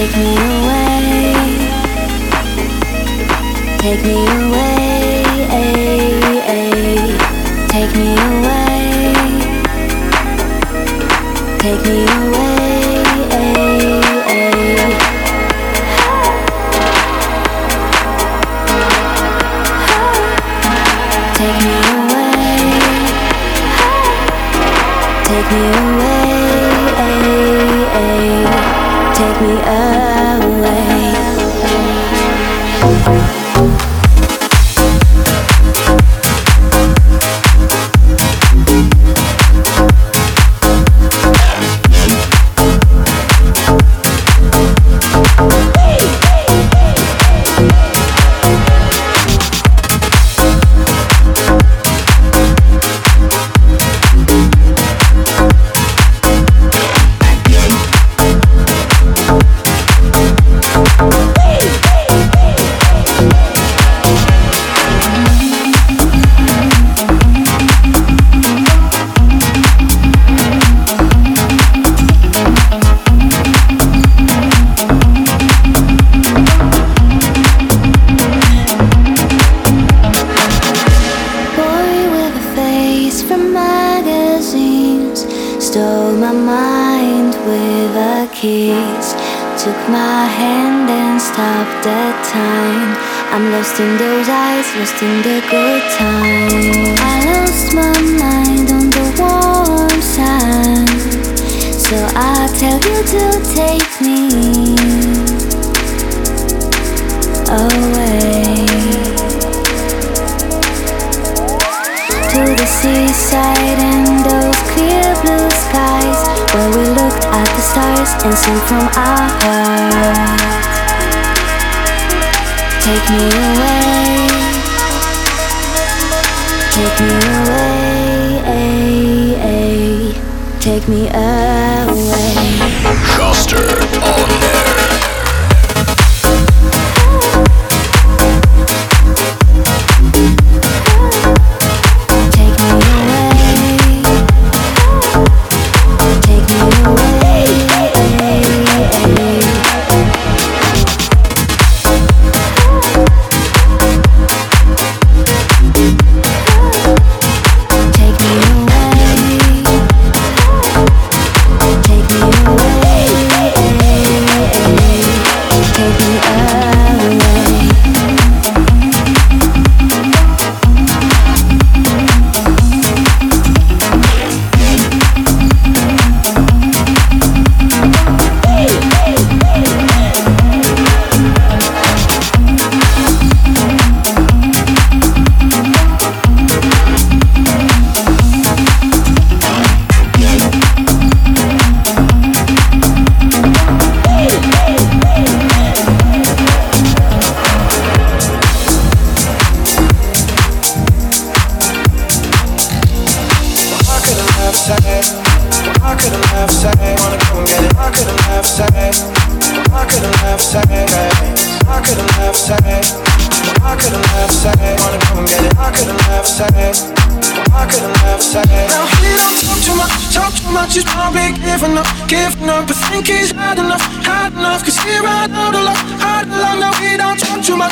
Take me away, take me away, take me away, take me away. Take me away, take me away. Take me away. Stole my mind with a kiss, took my hand and stopped the time. I'm lost in those eyes, lost in the good times. I lost my mind on the warm side, so I tell you to take me away to the seaside and those clear blue skies, where we looked at the stars and sang from our hearts. Take me away, take me away, take me away. Custard on air. Too much.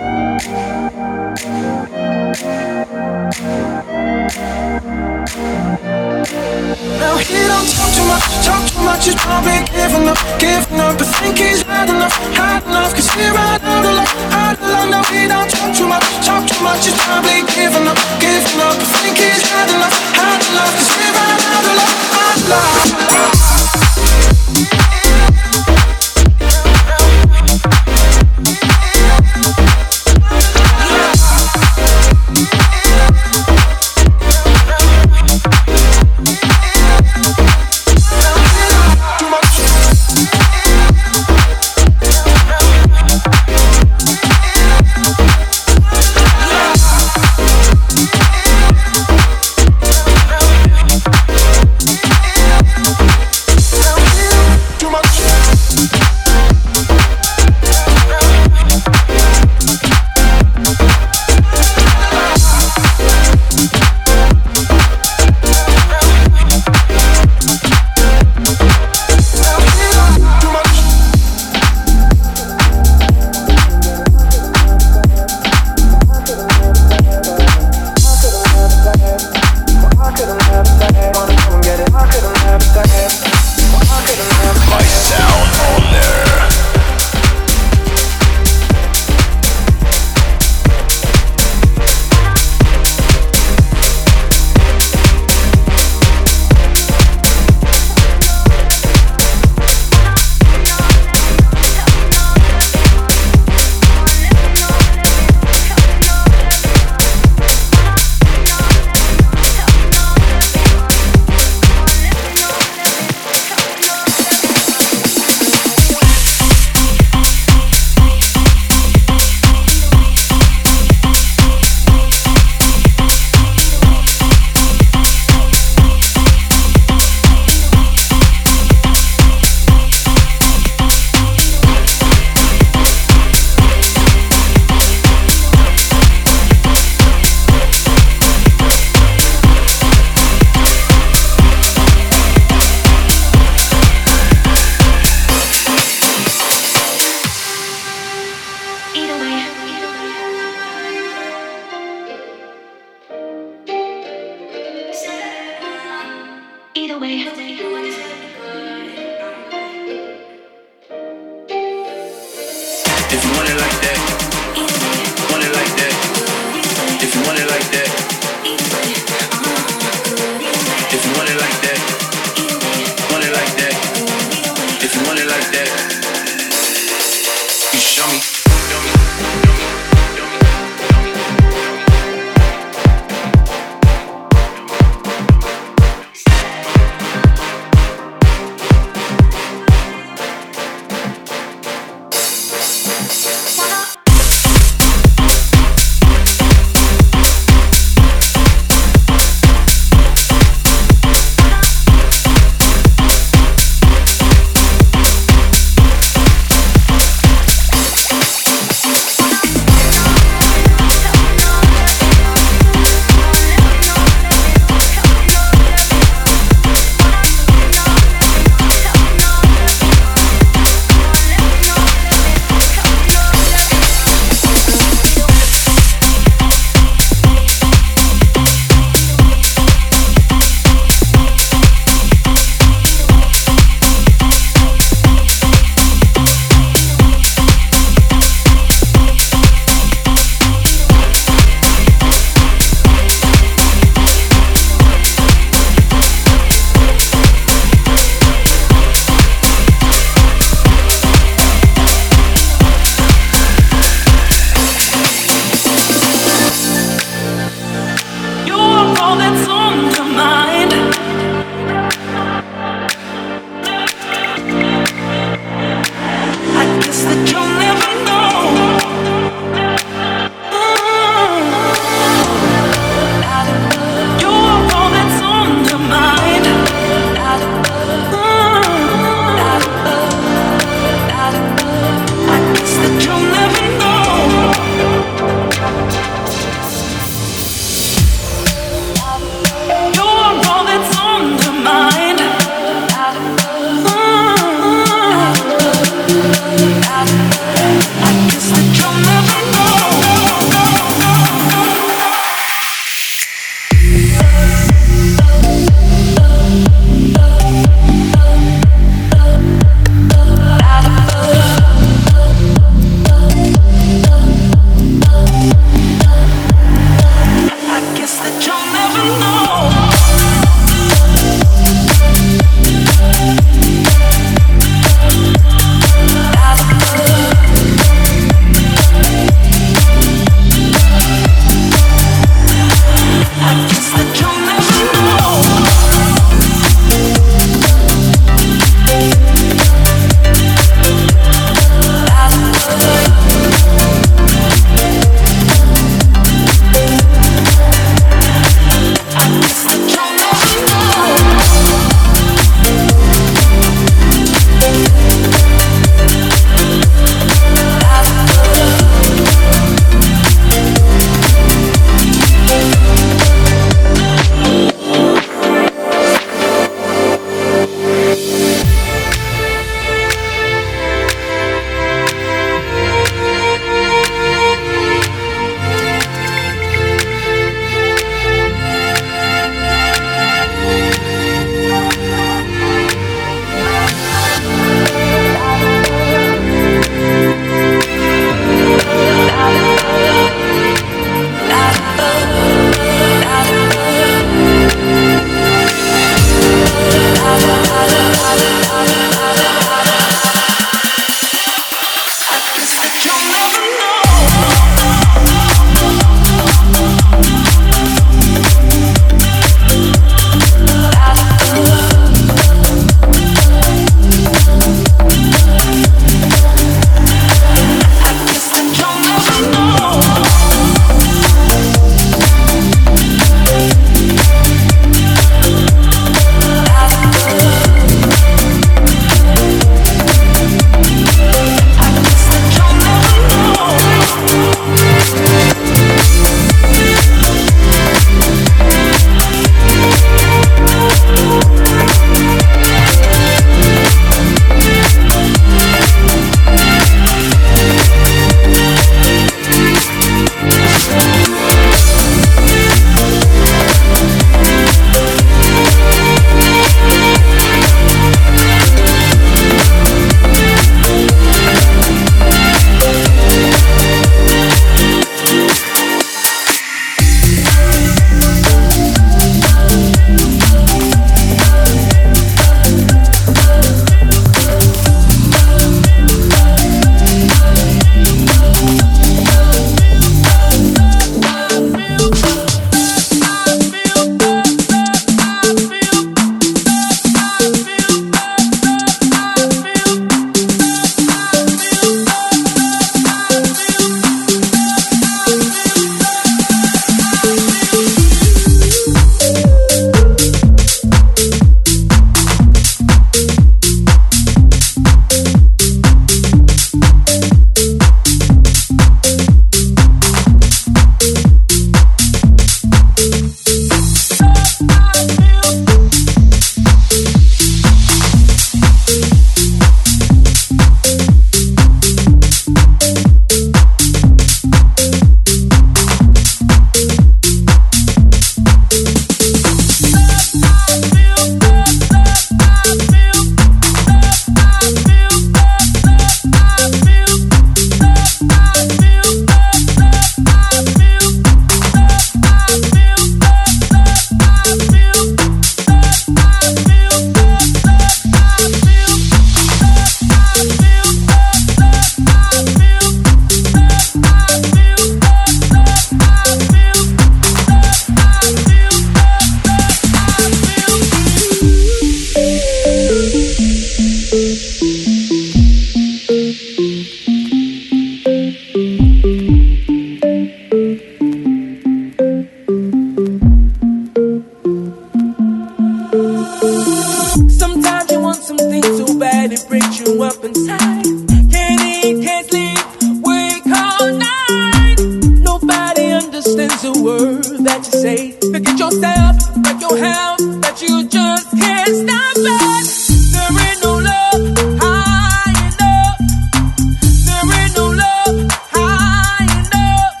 Sometimes you want something so bad it breaks you up inside. Can't eat, can't sleep, wake all night. Nobody understands the word that you say. Look at yourself, like your health that you just can't stop it. There ain't no love high enough. There ain't no love high enough.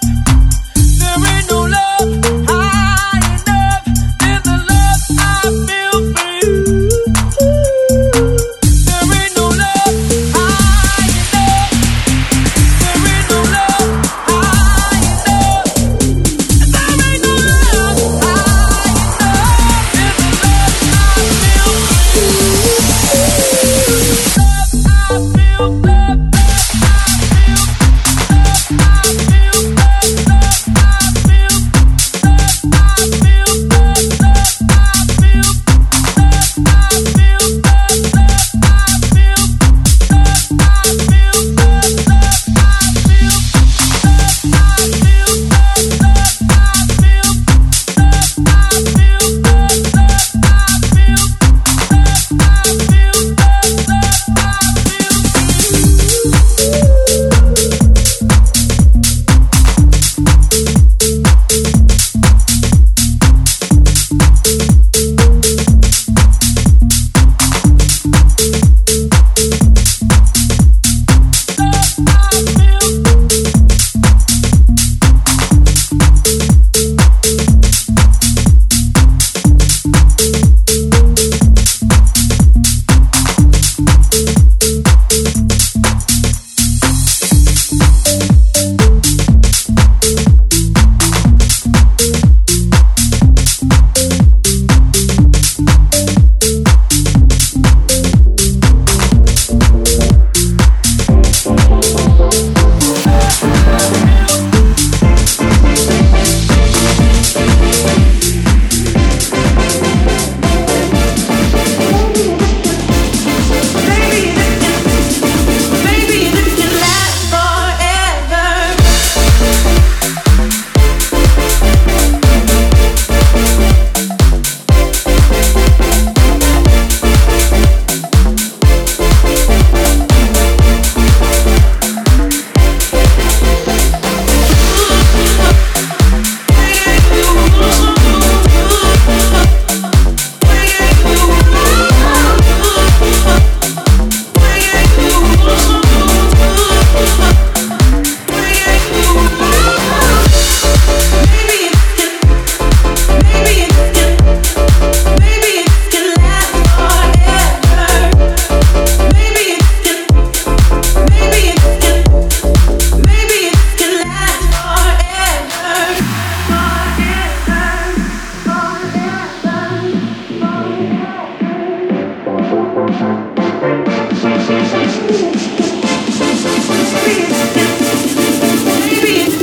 There ain't no love high enough than the love I feel for you. There ain't no love high enough. There ain't no love high enough. There ain't no love high enough than the love I feel for you. Love I feel for you. Maybe it's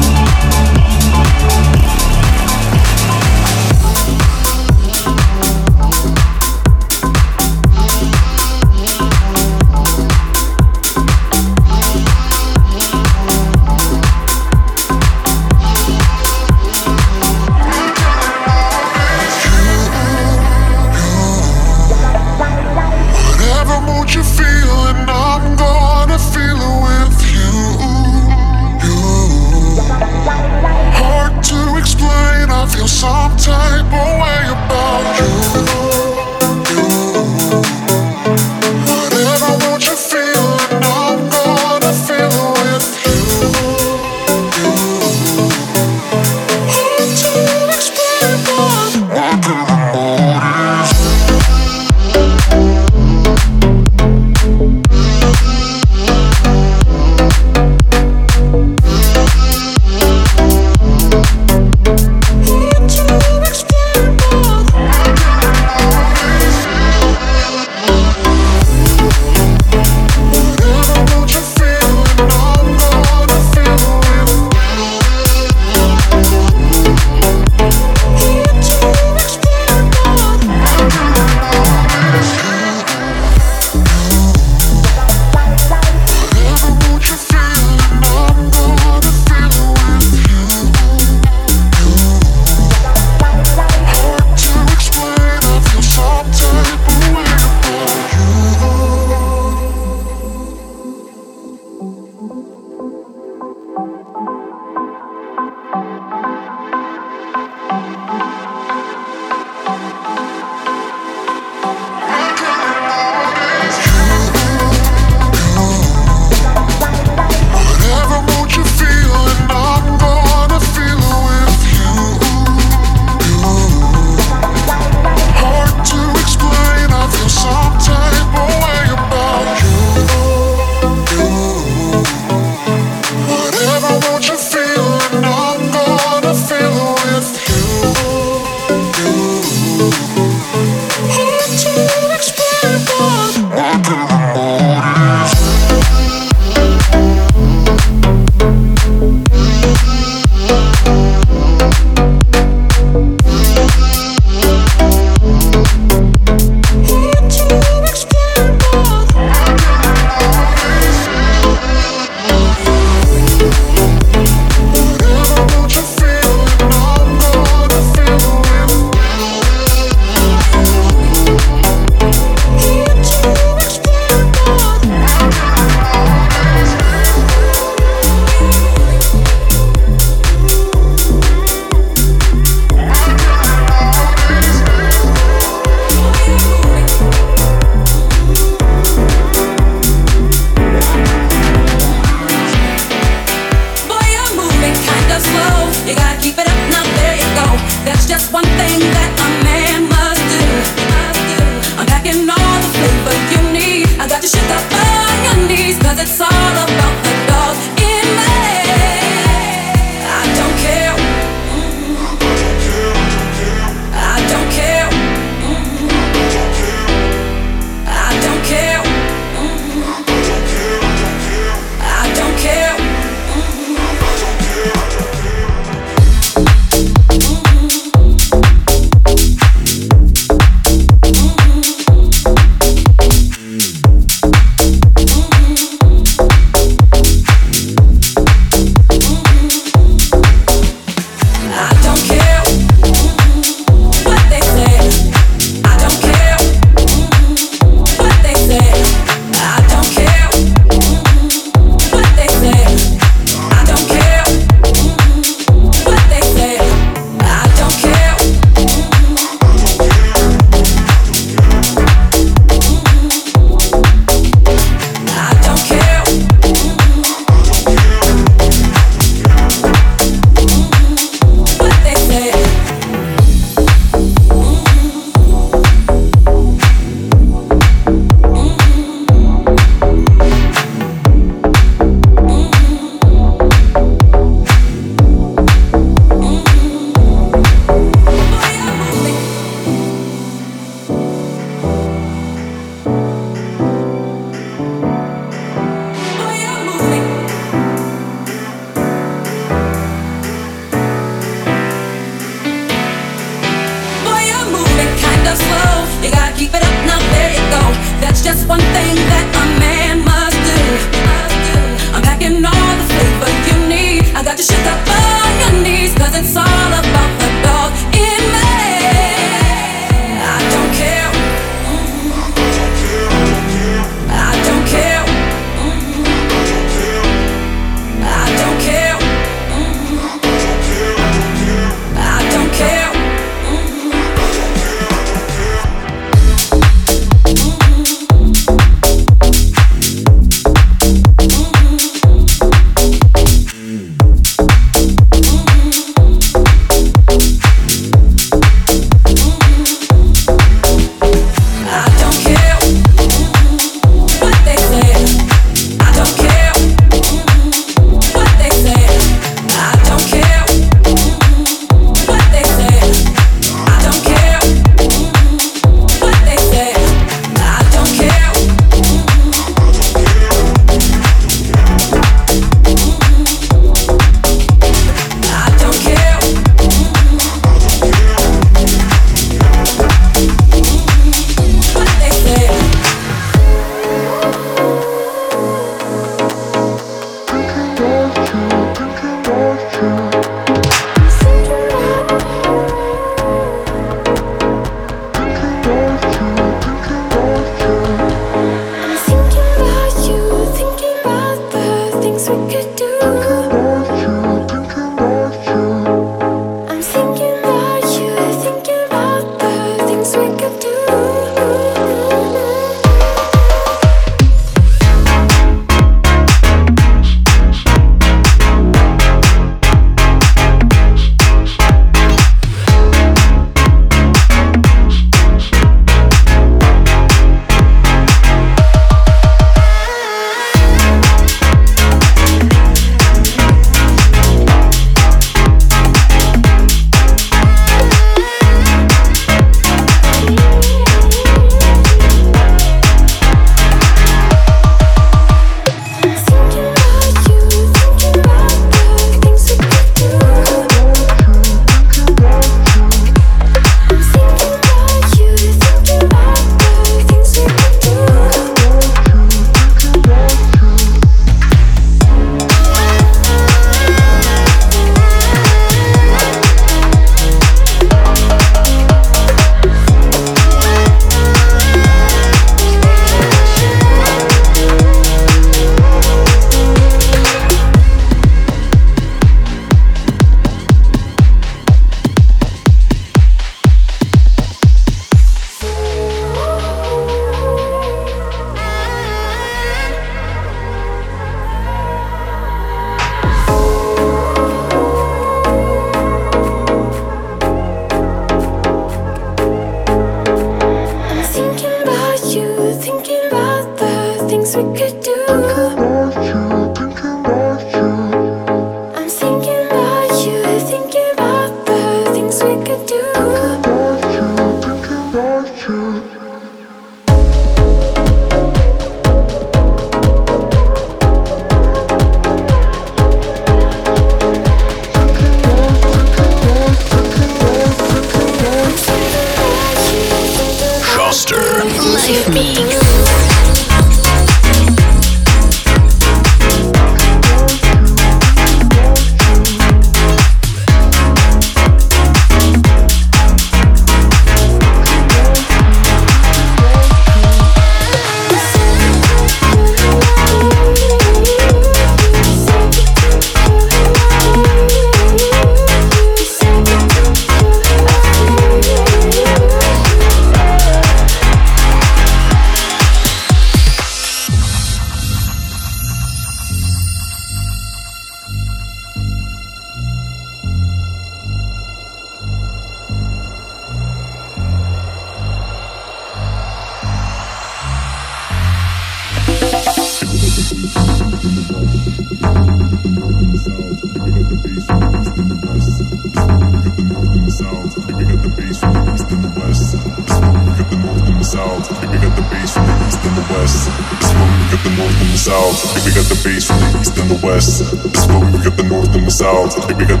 If we got the bass from the east and the west, that's where we got the north and the south. If we got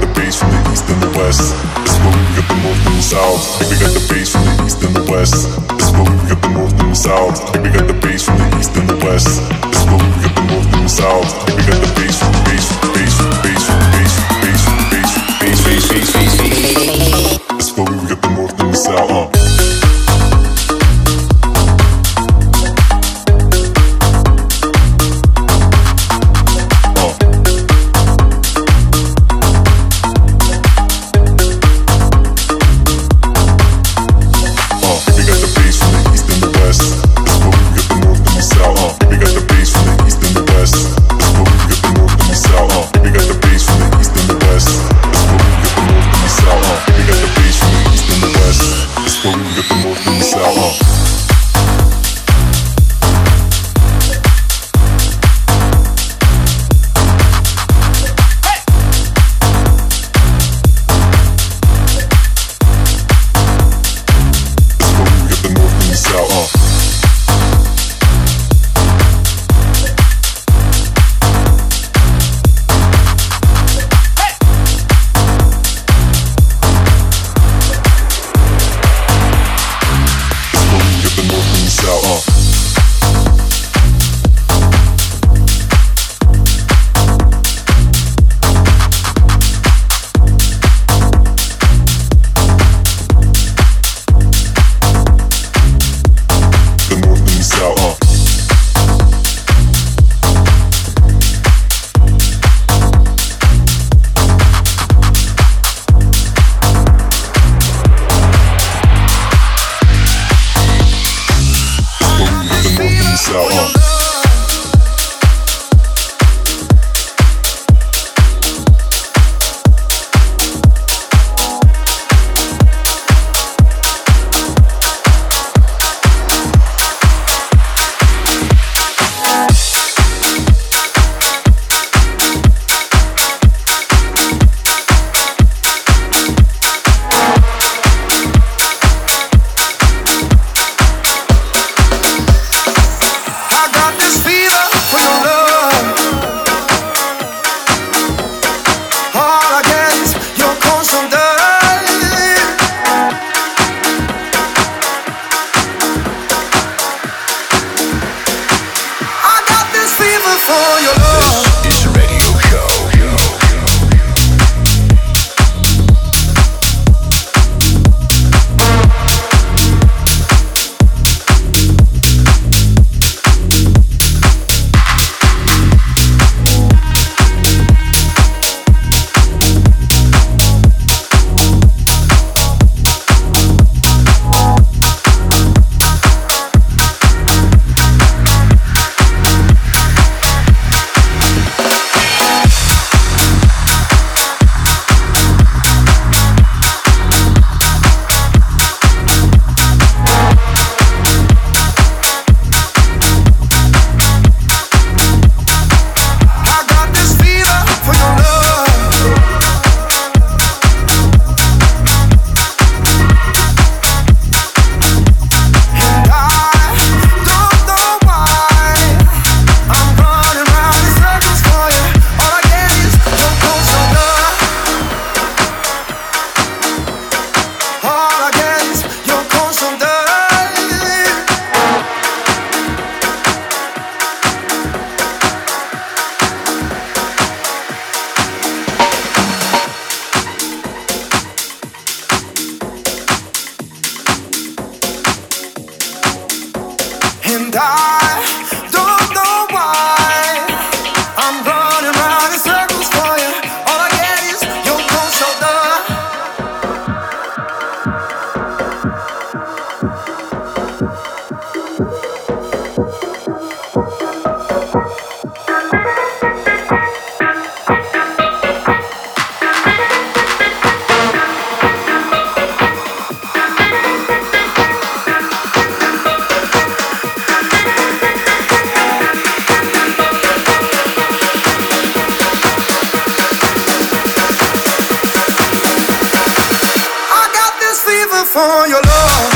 the bass from the east for your love.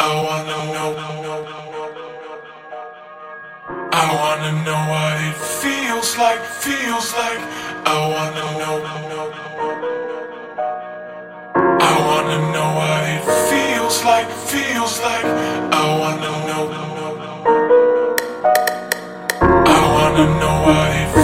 I wanna know. wanna know what it feels like I wanna know. I wanna know what it feels like I wanna know. I wanna know what it I wanna know why.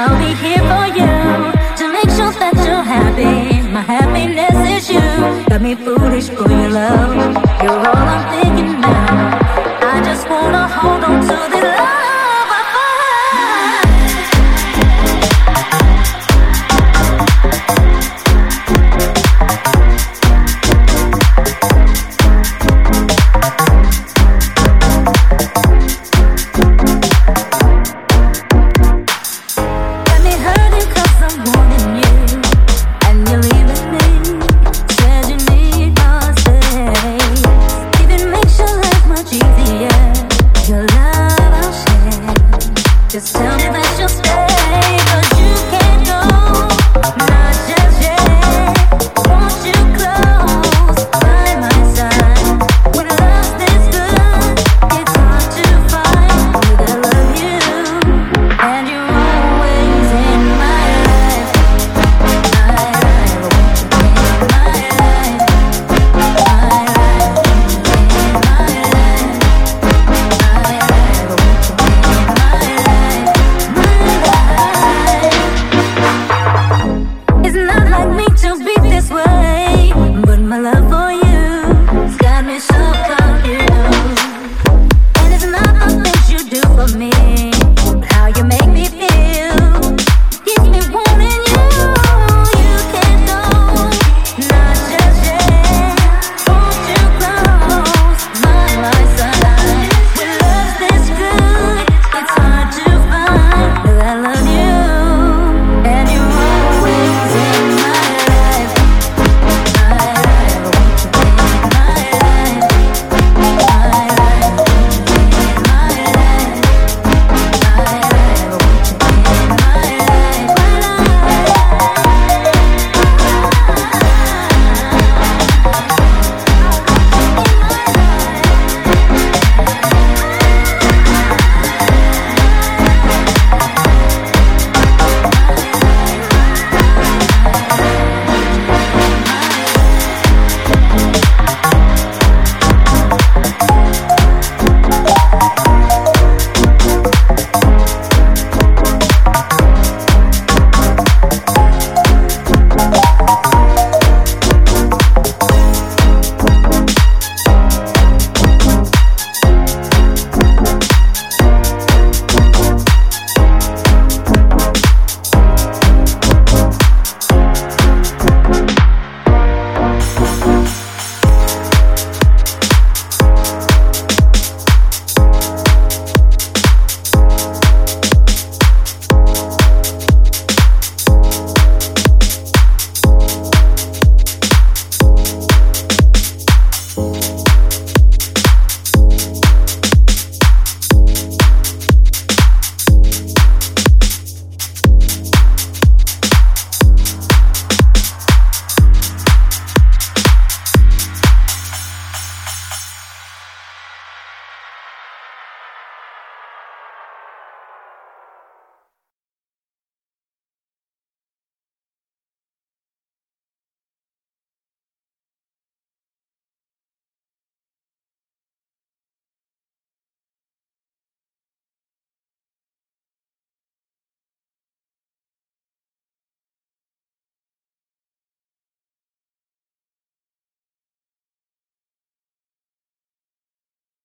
I'll be here for you to make sure that you're happy. My happiness is you. Got me foolish for your love. You're all I'm thinking now.